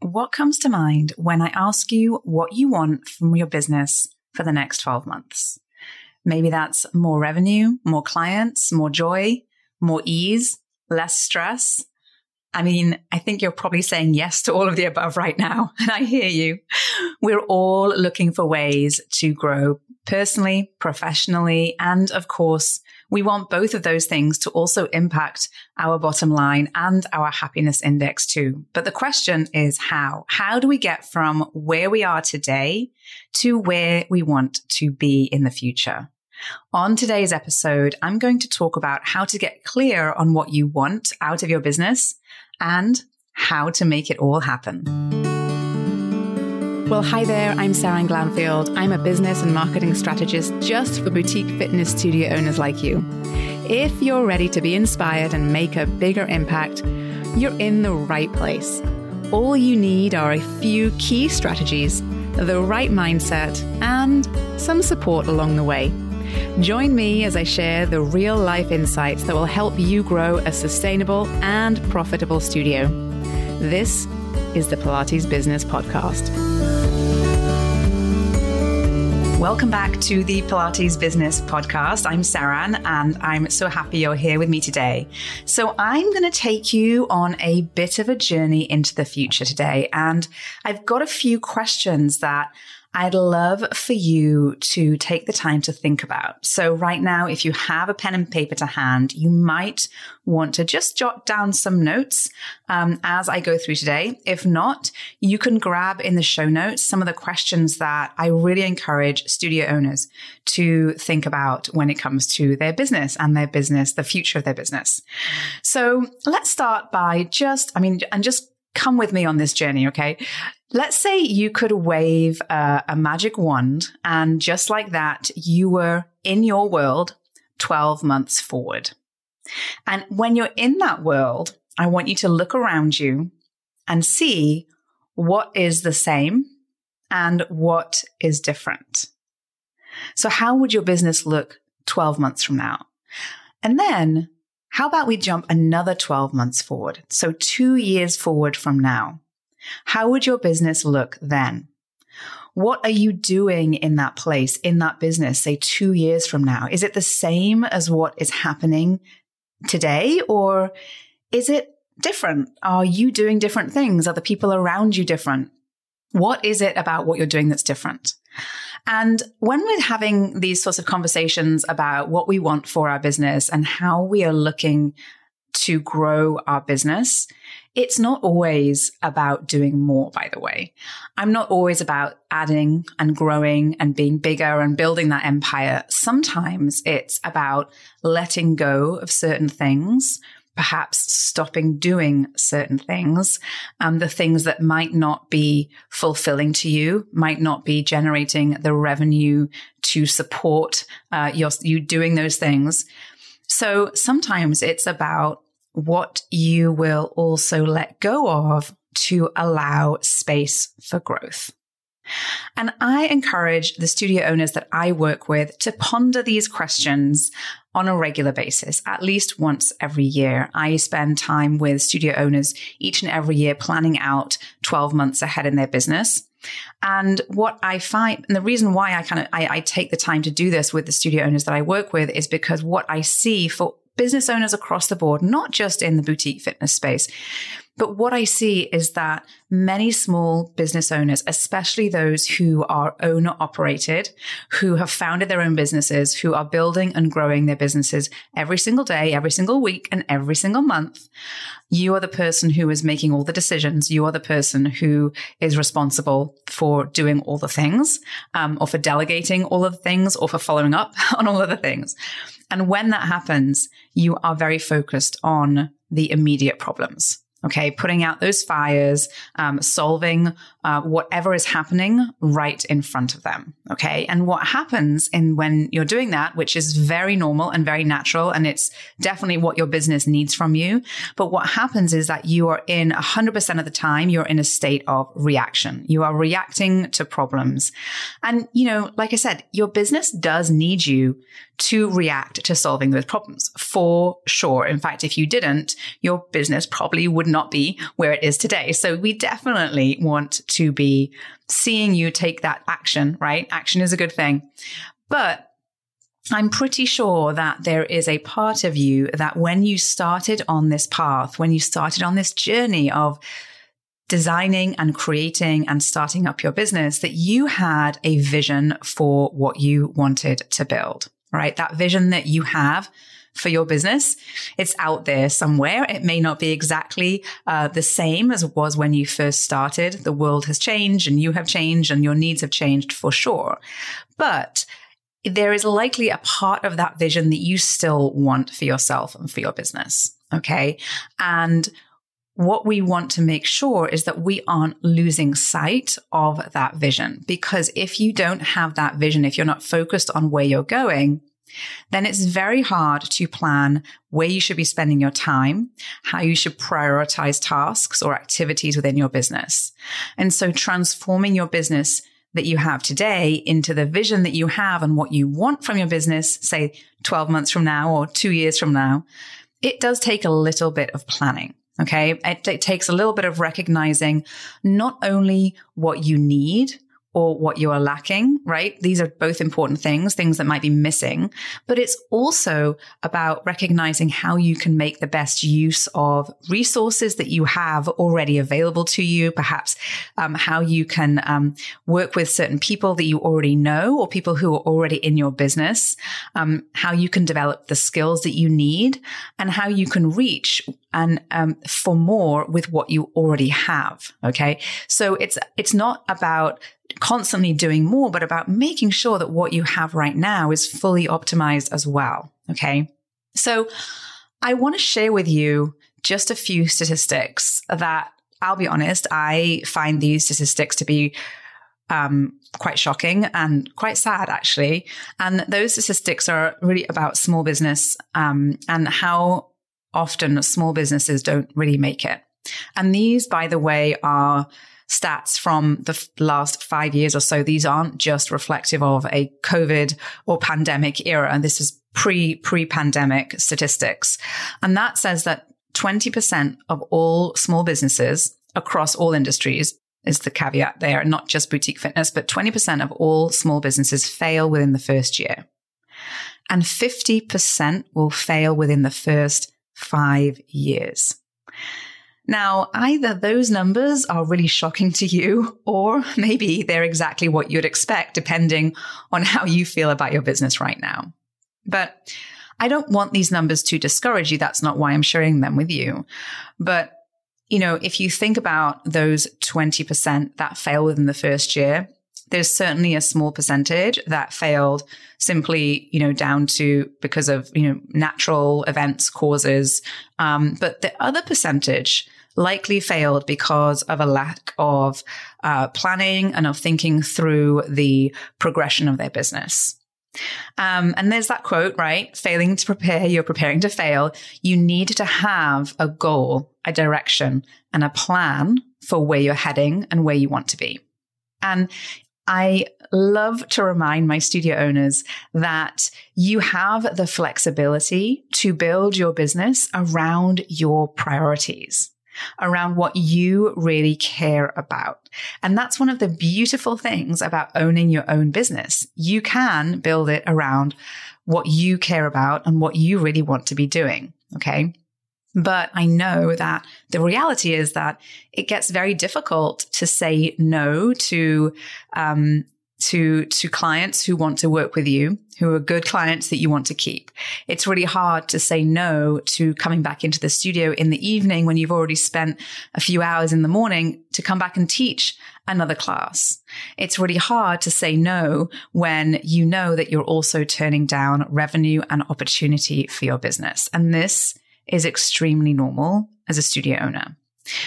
What comes to mind when I ask you what you want from your business for the next 12 months? Maybe that's more revenue, more clients, more joy, more ease, less stress. I mean, I think you're probably saying yes to all of the above right now, and I hear you. We're all looking for ways to grow personally, professionally, and of course, we want both of those things to also impact our bottom line and our happiness index too. But the question is how? How do we get from where we are today to where we want to be in the future? On today's episode, I'm going to talk about how to get clear on what you want out of your business and how to make it all happen. Well, hi there, I'm Sarah Glanfield. I'm a business and marketing strategist just for boutique fitness studio owners like you. If you're ready to be inspired and make a bigger impact, you're in the right place. All you need are a few key strategies, the right mindset, and some support along the way. Join me as I share the real life insights that will help you grow a sustainable and profitable studio. This is the Pilates Business Podcast. Welcome back to the Pilates Business Podcast. I'm Sarah, and I'm so happy you're here with me today. So I'm going to take you on a bit of a journey into the future today. And I've got a few questions that I'd love for you to take the time to think about. So right now, if you have a pen and paper to hand, you might want to just jot down some notes as I go through today. If not, you can grab in the show notes some of the questions that I really encourage studio owners to think about when it comes to their business and their business, the future of their business. So let's start by just come with me on this journey, okay? Let's say you could wave a magic wand, and just like that, you were in your world 12 months forward. And when you're in that world, I want you to look around you and see what is the same and what is different. So how would your business look 12 months from now? And then how about we jump another 12 months forward? So 2 years forward from now. How would your business look then? What are you doing in that place, in that business, say 2 years from now? Is it the same as what is happening today, or is it different? Are you doing different things? Are the people around you different? What is it about what you're doing that's different? And when we're having these sorts of conversations about what we want for our business and how we are looking to grow our business, it's not always about doing more, by the way. I'm not always about adding and growing and being bigger and building that empire. Sometimes it's about letting go of certain things, perhaps stopping doing certain things. The things that might not be fulfilling to you, might not be generating the revenue to support you doing those things. So sometimes it's about what you will also let go of to allow space for growth. And I encourage the studio owners that I work with to ponder these questions on a regular basis, at least once every year. I spend time with studio owners each and every year planning out 12 months ahead in their business. And what I find, and the reason why I take the time to do this with the studio owners that I work with, is because what I see for business owners across the board, not just in the boutique fitness space, but what I see is that many small business owners, especially those who are owner operated, who have founded their own businesses, who are building and growing their businesses every single day, every single week, and every single month, you are the person who is making all the decisions. You are the person who is responsible for doing all the things, or for delegating all of the things, or for following up on all of the things. And when that happens, you are very focused on the immediate problems. Okay, putting out those fires, solving whatever is happening right in front of them. Okay, and what happens when you're doing that, which is very normal and very natural, and it's definitely what your business needs from you. But what happens is that you are 100% of the time, you're in a state of reaction. You are reacting to problems. And, like I said, your business does need you to react to solving those problems for sure. In fact, if you didn't, your business probably would not be where it is today. So we definitely want to be seeing you take that action, right? Action is a good thing. But I'm pretty sure that there is a part of you that when you started on this path, when you started on this journey of designing and creating and starting up your business, that you had a vision for what you wanted to build, right? That vision that you have for your business, it's out there somewhere. It may not be exactly the same as it was when you first started. The world has changed and you have changed and your needs have changed for sure. But there is likely a part of that vision that you still want for yourself and for your business. Okay. And what we want to make sure is that we aren't losing sight of that vision, because if you don't have that vision, if you're not focused on where you're going, then it's very hard to plan where you should be spending your time, how you should prioritize tasks or activities within your business. And so transforming your business that you have today into the vision that you have and what you want from your business, say 12 months from now or 2 years from now, it does take a little bit of planning. Okay. It takes a little bit of recognizing not only what you need or what you are lacking, right? These are both important things that might be missing, but it's also about recognizing how you can make the best use of resources that you have already available to you, perhaps how you can work with certain people that you already know or people who are already in your business, how you can develop the skills that you need and how you can reach and for more with what you already have. Okay. So it's not about constantly doing more, but about making sure that what you have right now is fully optimized as well. Okay. So I want to share with you just a few statistics that, I'll be honest, I find these statistics to be quite shocking and quite sad, actually. And those statistics are really about small business and how often small businesses don't really make it. And these, by the way, are stats from the last 5 years or so. These aren't just reflective of a COVID or pandemic era. And this is pre-pandemic statistics. And that says that 20% of all small businesses across all industries, is the caveat there, and not just boutique fitness, but 20% of all small businesses fail within the first year. And 50% will fail within the first 5 years. Now, either those numbers are really shocking to you, or maybe they're exactly what you'd expect, depending on how you feel about your business right now. But I don't want these numbers to discourage you. That's not why I'm sharing them with you. But, you know, if you think about those 20% that fail within the first year, there's certainly a small percentage that failed simply, you know, down to because of, you know, natural events, causes. But the other percentage likely failed because of a lack of planning and of thinking through the progression of their business. And there's that quote, right? Failing to prepare, you're preparing to fail. You need to have a goal, a direction, and a plan for where you're heading and where you want to be. And I love to remind my studio owners that you have the flexibility to build your business around your priorities, around what you really care about. And that's one of the beautiful things about owning your own business. You can build it around what you care about and what you really want to be doing. Okay. But I know that the reality is that it gets very difficult to say no to to clients who want to work with you, who are good clients that you want to keep. It's really hard to say no to coming back into the studio in the evening when you've already spent a few hours in the morning to come back and teach another class. It's really hard to say no when you know that you're also turning down revenue and opportunity for your business. And this is extremely normal as a studio owner.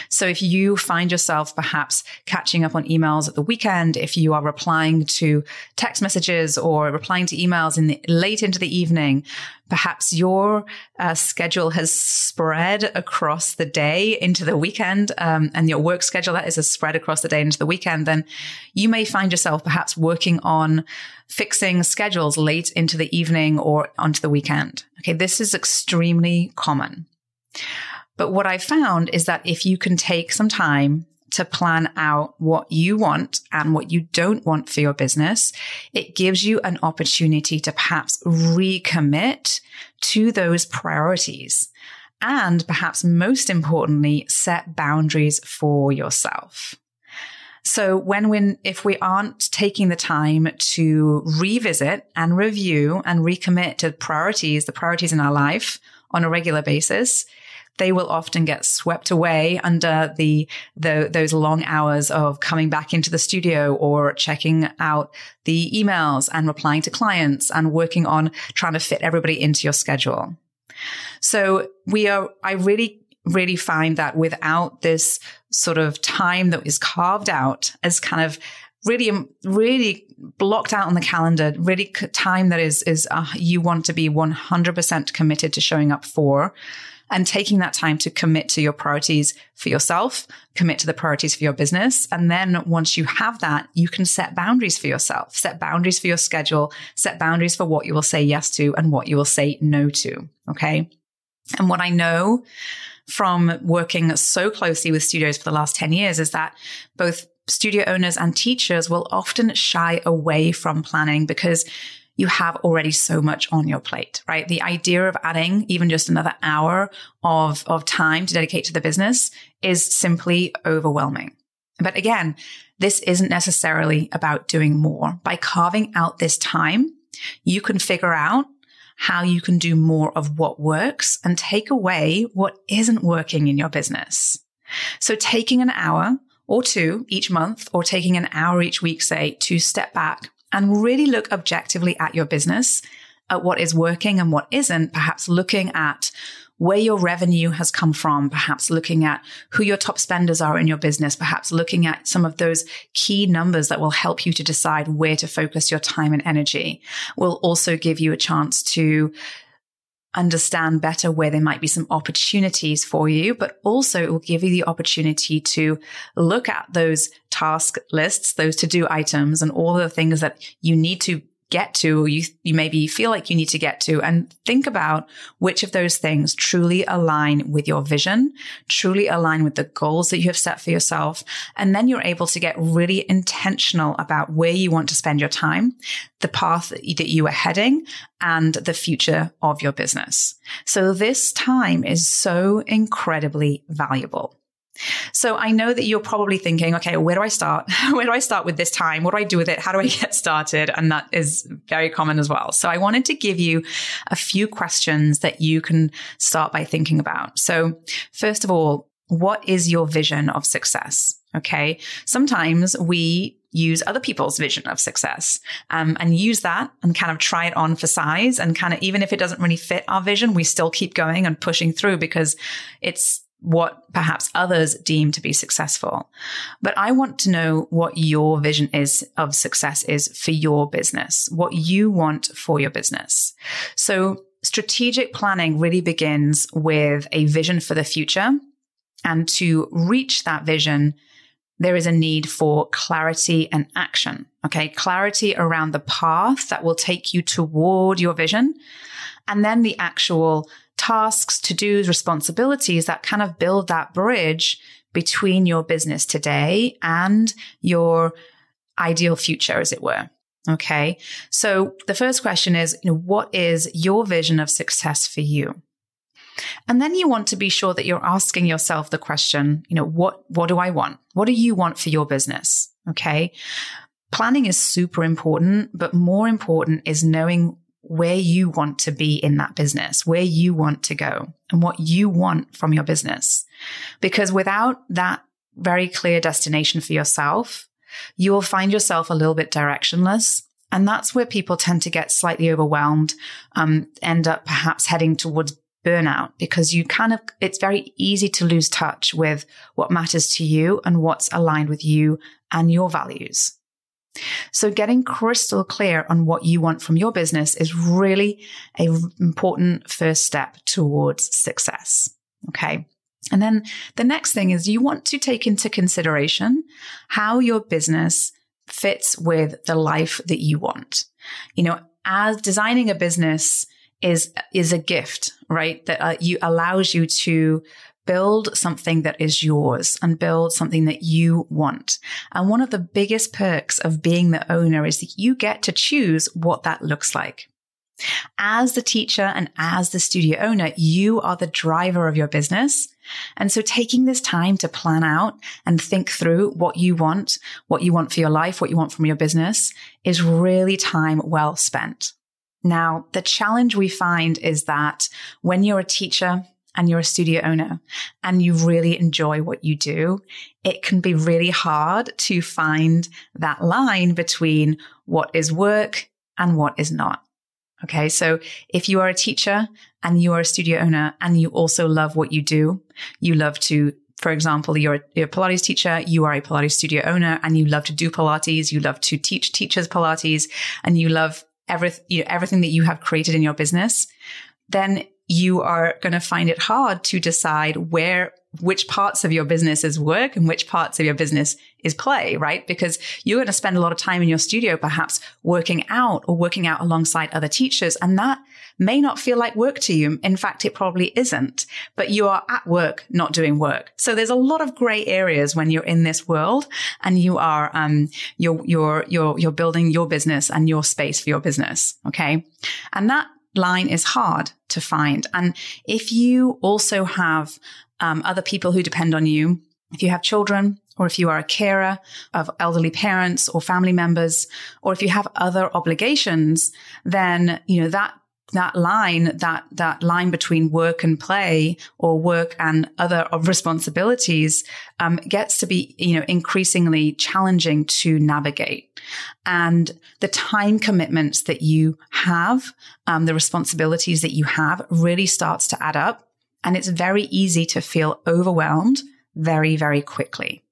So if you find yourself perhaps catching up on emails at the weekend, if you are replying to text messages or replying to emails in the, late into the evening, perhaps your schedule has spread across the day into the weekend, and your work schedule that is has spread across the day into the weekend, then you may find yourself perhaps working on fixing schedules late into the evening or onto the weekend. Okay, this is extremely common. But what I found is that if you can take some time to plan out what you want and what you don't want for your business, it gives you an opportunity to perhaps recommit to those priorities. And perhaps most importantly, set boundaries for yourself. So if we aren't taking the time to revisit and review and recommit to the priorities in our life on a regular basis, they will often get swept away under those long hours of coming back into the studio or checking out the emails and replying to clients and working on trying to fit everybody into your schedule. So I really, really find that without this sort of time that is carved out as kind of really, really blocked out on the calendar, really time that is you want to be 100% committed to showing up for, and taking that time to commit to your priorities for yourself, commit to the priorities for your business. And then once you have that, you can set boundaries for yourself, set boundaries for your schedule, set boundaries for what you will say yes to and what you will say no to. Okay. And what I know from working so closely with studios for the last 10 years is that both studio owners and teachers will often shy away from planning because you have already so much on your plate, right? The idea of adding even just another hour of time to dedicate to the business is simply overwhelming. But again, this isn't necessarily about doing more. By carving out this time, you can figure out how you can do more of what works and take away what isn't working in your business. So taking an hour or two each month, or taking an hour each week, say, to step back and really look objectively at your business, at what is working and what isn't, perhaps looking at where your revenue has come from, perhaps looking at who your top spenders are in your business, perhaps looking at some of those key numbers that will help you to decide where to focus your time and energy. Will also give you a chance to understand better where there might be some opportunities for you, but also it will give you the opportunity to look at those task lists, those to-do items, and all the things that you need to get to, or you maybe feel like you need to get to, and think about which of those things truly align with your vision, truly align with the goals that you have set for yourself. And then you're able to get really intentional about where you want to spend your time, the path that you are heading, and the future of your business. So this time is so incredibly valuable. So I know that you're probably thinking, okay, where do I start? Where do I start with this time? What do I do with it? How do I get started? And that is very common as well. So I wanted to give you a few questions that you can start by thinking about. So first of all, what is your vision of success? Okay. Sometimes we use other people's vision of success, and use that and kind of try it on for size, and kind of, even if it doesn't really fit our vision, we still keep going and pushing through because it's what perhaps others deem to be successful. But I want to know what your vision is of success is for your business, what you want for your business. So strategic planning really begins with a vision for the future. And to reach that vision, there is a need for clarity and action. Okay. Clarity around the path that will take you toward your vision. And then the actual tasks, to-dos, responsibilities that kind of build that bridge between your business today and your ideal future, as it were. Okay. So the first question is, what is your vision of success for you? And then you want to be sure that you're asking yourself the question, what do I want? What do you want for your business? Okay. Planning is super important, but more important is knowing where you want to be in that business, where you want to go, and what you want from your business. Because without that very clear destination for yourself, you will find yourself a little bit directionless. And that's where people tend to get slightly overwhelmed, end up perhaps heading towards burnout, because you kind of, it's very easy to lose touch with what matters to you and what's aligned with you and your values. So getting crystal clear on what you want from your business is really an important first step towards success. Okay. And then the next thing is you want to take into consideration how your business fits with the life that you want. You know, as designing a business is a gift, right? That allows you to build something that is yours and build something that you want. And one of the biggest perks of being the owner is that you get to choose what that looks like. As the teacher and as the studio owner, you are the driver of your business. And so taking this time to plan out and think through what you want for your life, what you want from your business is really time well spent. Now, the challenge we find is that when you're a teacher and you're a studio owner and you really enjoy what you do, it can be really hard to find that line between what is work and what is not. Okay, so if you are a teacher and you are a studio owner and you also love what you do, you love to, for example, you're a Pilates teacher, you are a Pilates studio owner and you love to do Pilates, you love to teach teachers Pilates, and you love everything that you have created in your business, then you are going to find it hard to decide which parts of your business is work and which parts of your business is play, right? Because you're going to spend a lot of time in your studio, perhaps working out alongside other teachers. And that may not feel like work to you. In fact, it probably isn't, but you are at work, not doing work. So there's a lot of gray areas when you're in this world and you are, you're building your business and your space for your business. Okay. And that line is hard to find. And if you also have other people who depend on you, if you have children, or if you are a carer of elderly parents or family members, or if you have other obligations, then, you know, that line between work and play or work and other responsibilities gets to be, you know, increasingly challenging to navigate. And the time commitments that you have, the responsibilities that you have really starts to add up. And it's very easy to feel overwhelmed very, very quickly.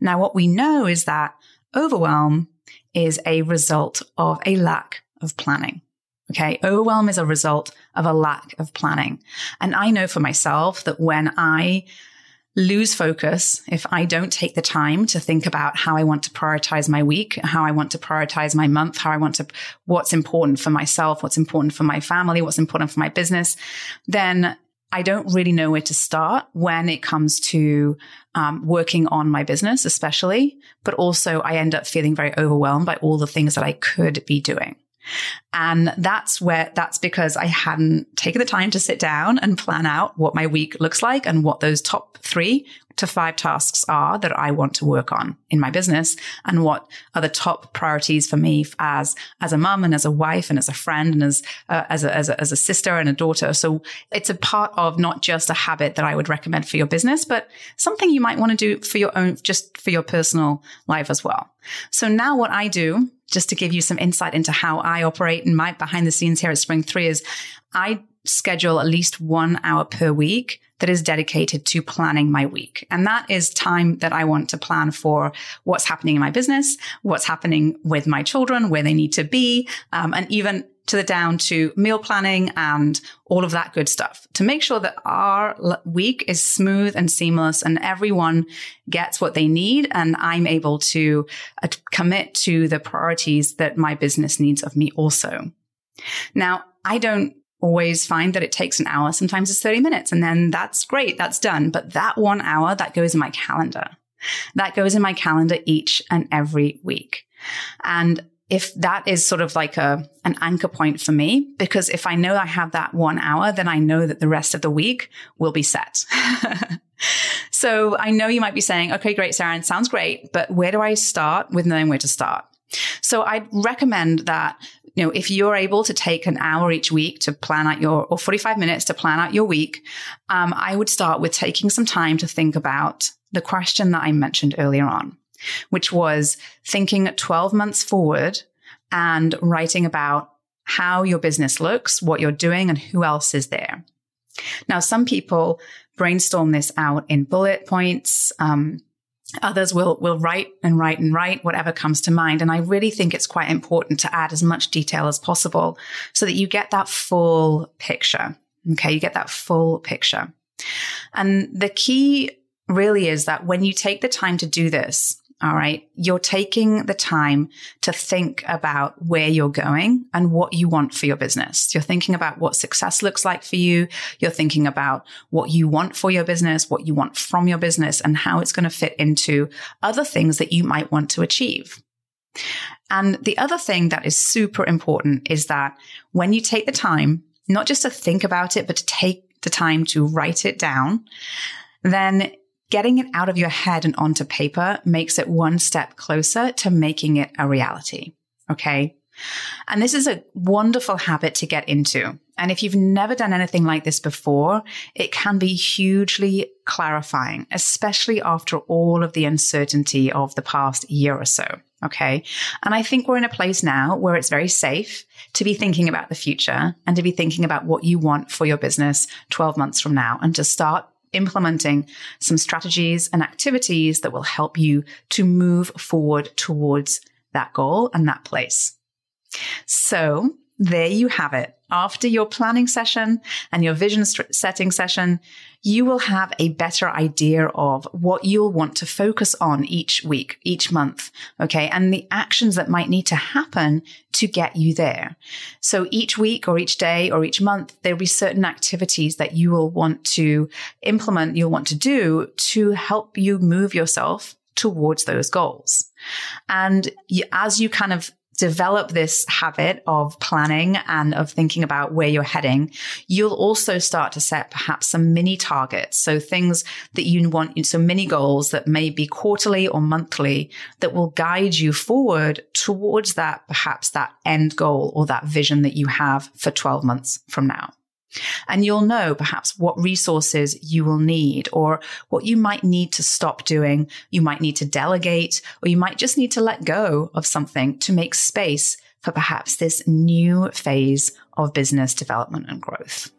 Now, what we know is that overwhelm is a result of a lack of planning. Okay. Overwhelm is a result of a lack of planning. And I know for myself that when I lose focus, if I don't take the time to think about how I want to prioritize my week, how I want to prioritize my month, what's important for myself, what's important for my family, what's important for my business, then I don't really know where to start when it comes to working on my business, especially, but also I end up feeling very overwhelmed by all the things that I could be doing. And that's because I hadn't taken the time to sit down and plan out what my week looks like and what those top 3 to 5 tasks are that I want to work on in my business and what are the top priorities for me as a mom and as a wife and as a friend and as a sister and a daughter. So it's a part of not just a habit that I would recommend for your business, but something you might want to do for your own, just for your personal life as well. So now what I do, just to give you some insight into how I operate and my behind the scenes here at Spring Three, is I schedule at least 1 hour per week that is dedicated to planning my week. And that is time that I want to plan for what's happening in my business, what's happening with my children, where they need to be, and even down to meal planning and all of that good stuff to make sure that our week is smooth and seamless and everyone gets what they need. And I'm able to commit to the priorities that my business needs of me also. Now, I don't always find that it takes an hour. Sometimes it's 30 minutes and then that's great. That's done. But that 1 hour, that goes in my calendar. That goes in my calendar each and every week. And if that is sort of like an anchor point for me, because if I know I have that 1 hour, then I know that the rest of the week will be set. So I know you might be saying, okay, great, Sarah, it sounds great, but where do I start with knowing where to start? So I'd recommend that, you know, if you're able to take an hour each week to plan out or 45 minutes to plan out your week, I would start with taking some time to think about the question that I mentioned earlier on, which was thinking 12 months forward and writing about how your business looks, what you're doing, and who else is there. Now, some people brainstorm this out in bullet points. Others will write whatever comes to mind. And I really think it's quite important to add as much detail as possible so that you get that full picture. Okay, you get that full picture. And the key really is that when you take the time to do this, all right, you're taking the time to think about where you're going and what you want for your business. You're thinking about what success looks like for you. You're thinking about what you want for your business, what you want from your business, and how it's going to fit into other things that you might want to achieve. And the other thing that is super important is that when you take the time, not just to think about it, but to take the time to write it down, then getting it out of your head and onto paper makes it one step closer to making it a reality. Okay. And this is a wonderful habit to get into. And if you've never done anything like this before, it can be hugely clarifying, especially after all of the uncertainty of the past year or so. Okay. And I think we're in a place now where it's very safe to be thinking about the future and to be thinking about what you want for your business 12 months from now, and to start implementing some strategies and activities that will help you to move forward towards that goal and that place. So there you have it. After your planning session and your vision setting session, you will have a better idea of what you'll want to focus on each week, each month, okay, and the actions that might need to happen to get you there. So each week or each day or each month, there'll be certain activities that you will want to implement, you'll want to do to help you move yourself towards those goals. And as you kind of develop this habit of planning and of thinking about where you're heading, you'll also start to set perhaps some mini targets. So things that you want, so mini goals that may be quarterly or monthly that will guide you forward towards that, perhaps that end goal or that vision that you have for 12 months from now. And you'll know perhaps what resources you will need, or what you might need to stop doing. You might need to delegate, or you might just need to let go of something to make space for perhaps this new phase of business development and growth.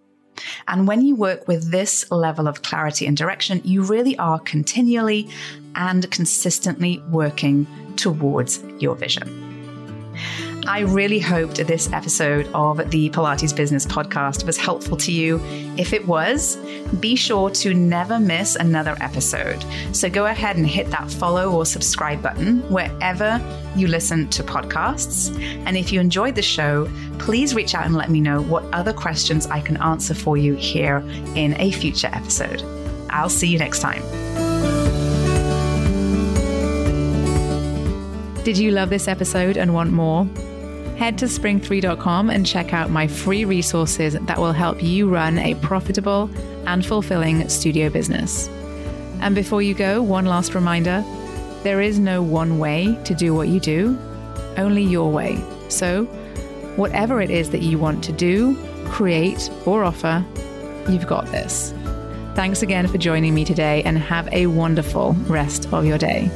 And when you work with this level of clarity and direction, you really are continually and consistently working towards your vision. I really hoped this episode of the Pilates Business Podcast was helpful to you. If it was, be sure to never miss another episode. So go ahead and hit that follow or subscribe button wherever you listen to podcasts. And if you enjoyed the show, please reach out and let me know what other questions I can answer for you here in a future episode. I'll see you next time. Did you love this episode and want more? Head to spring3.com and check out my free resources that will help you run a profitable and fulfilling studio business. And before you go, one last reminder, there is no one way to do what you do, only your way. So whatever it is that you want to do, create, or offer, you've got this. Thanks again for joining me today, and have a wonderful rest of your day.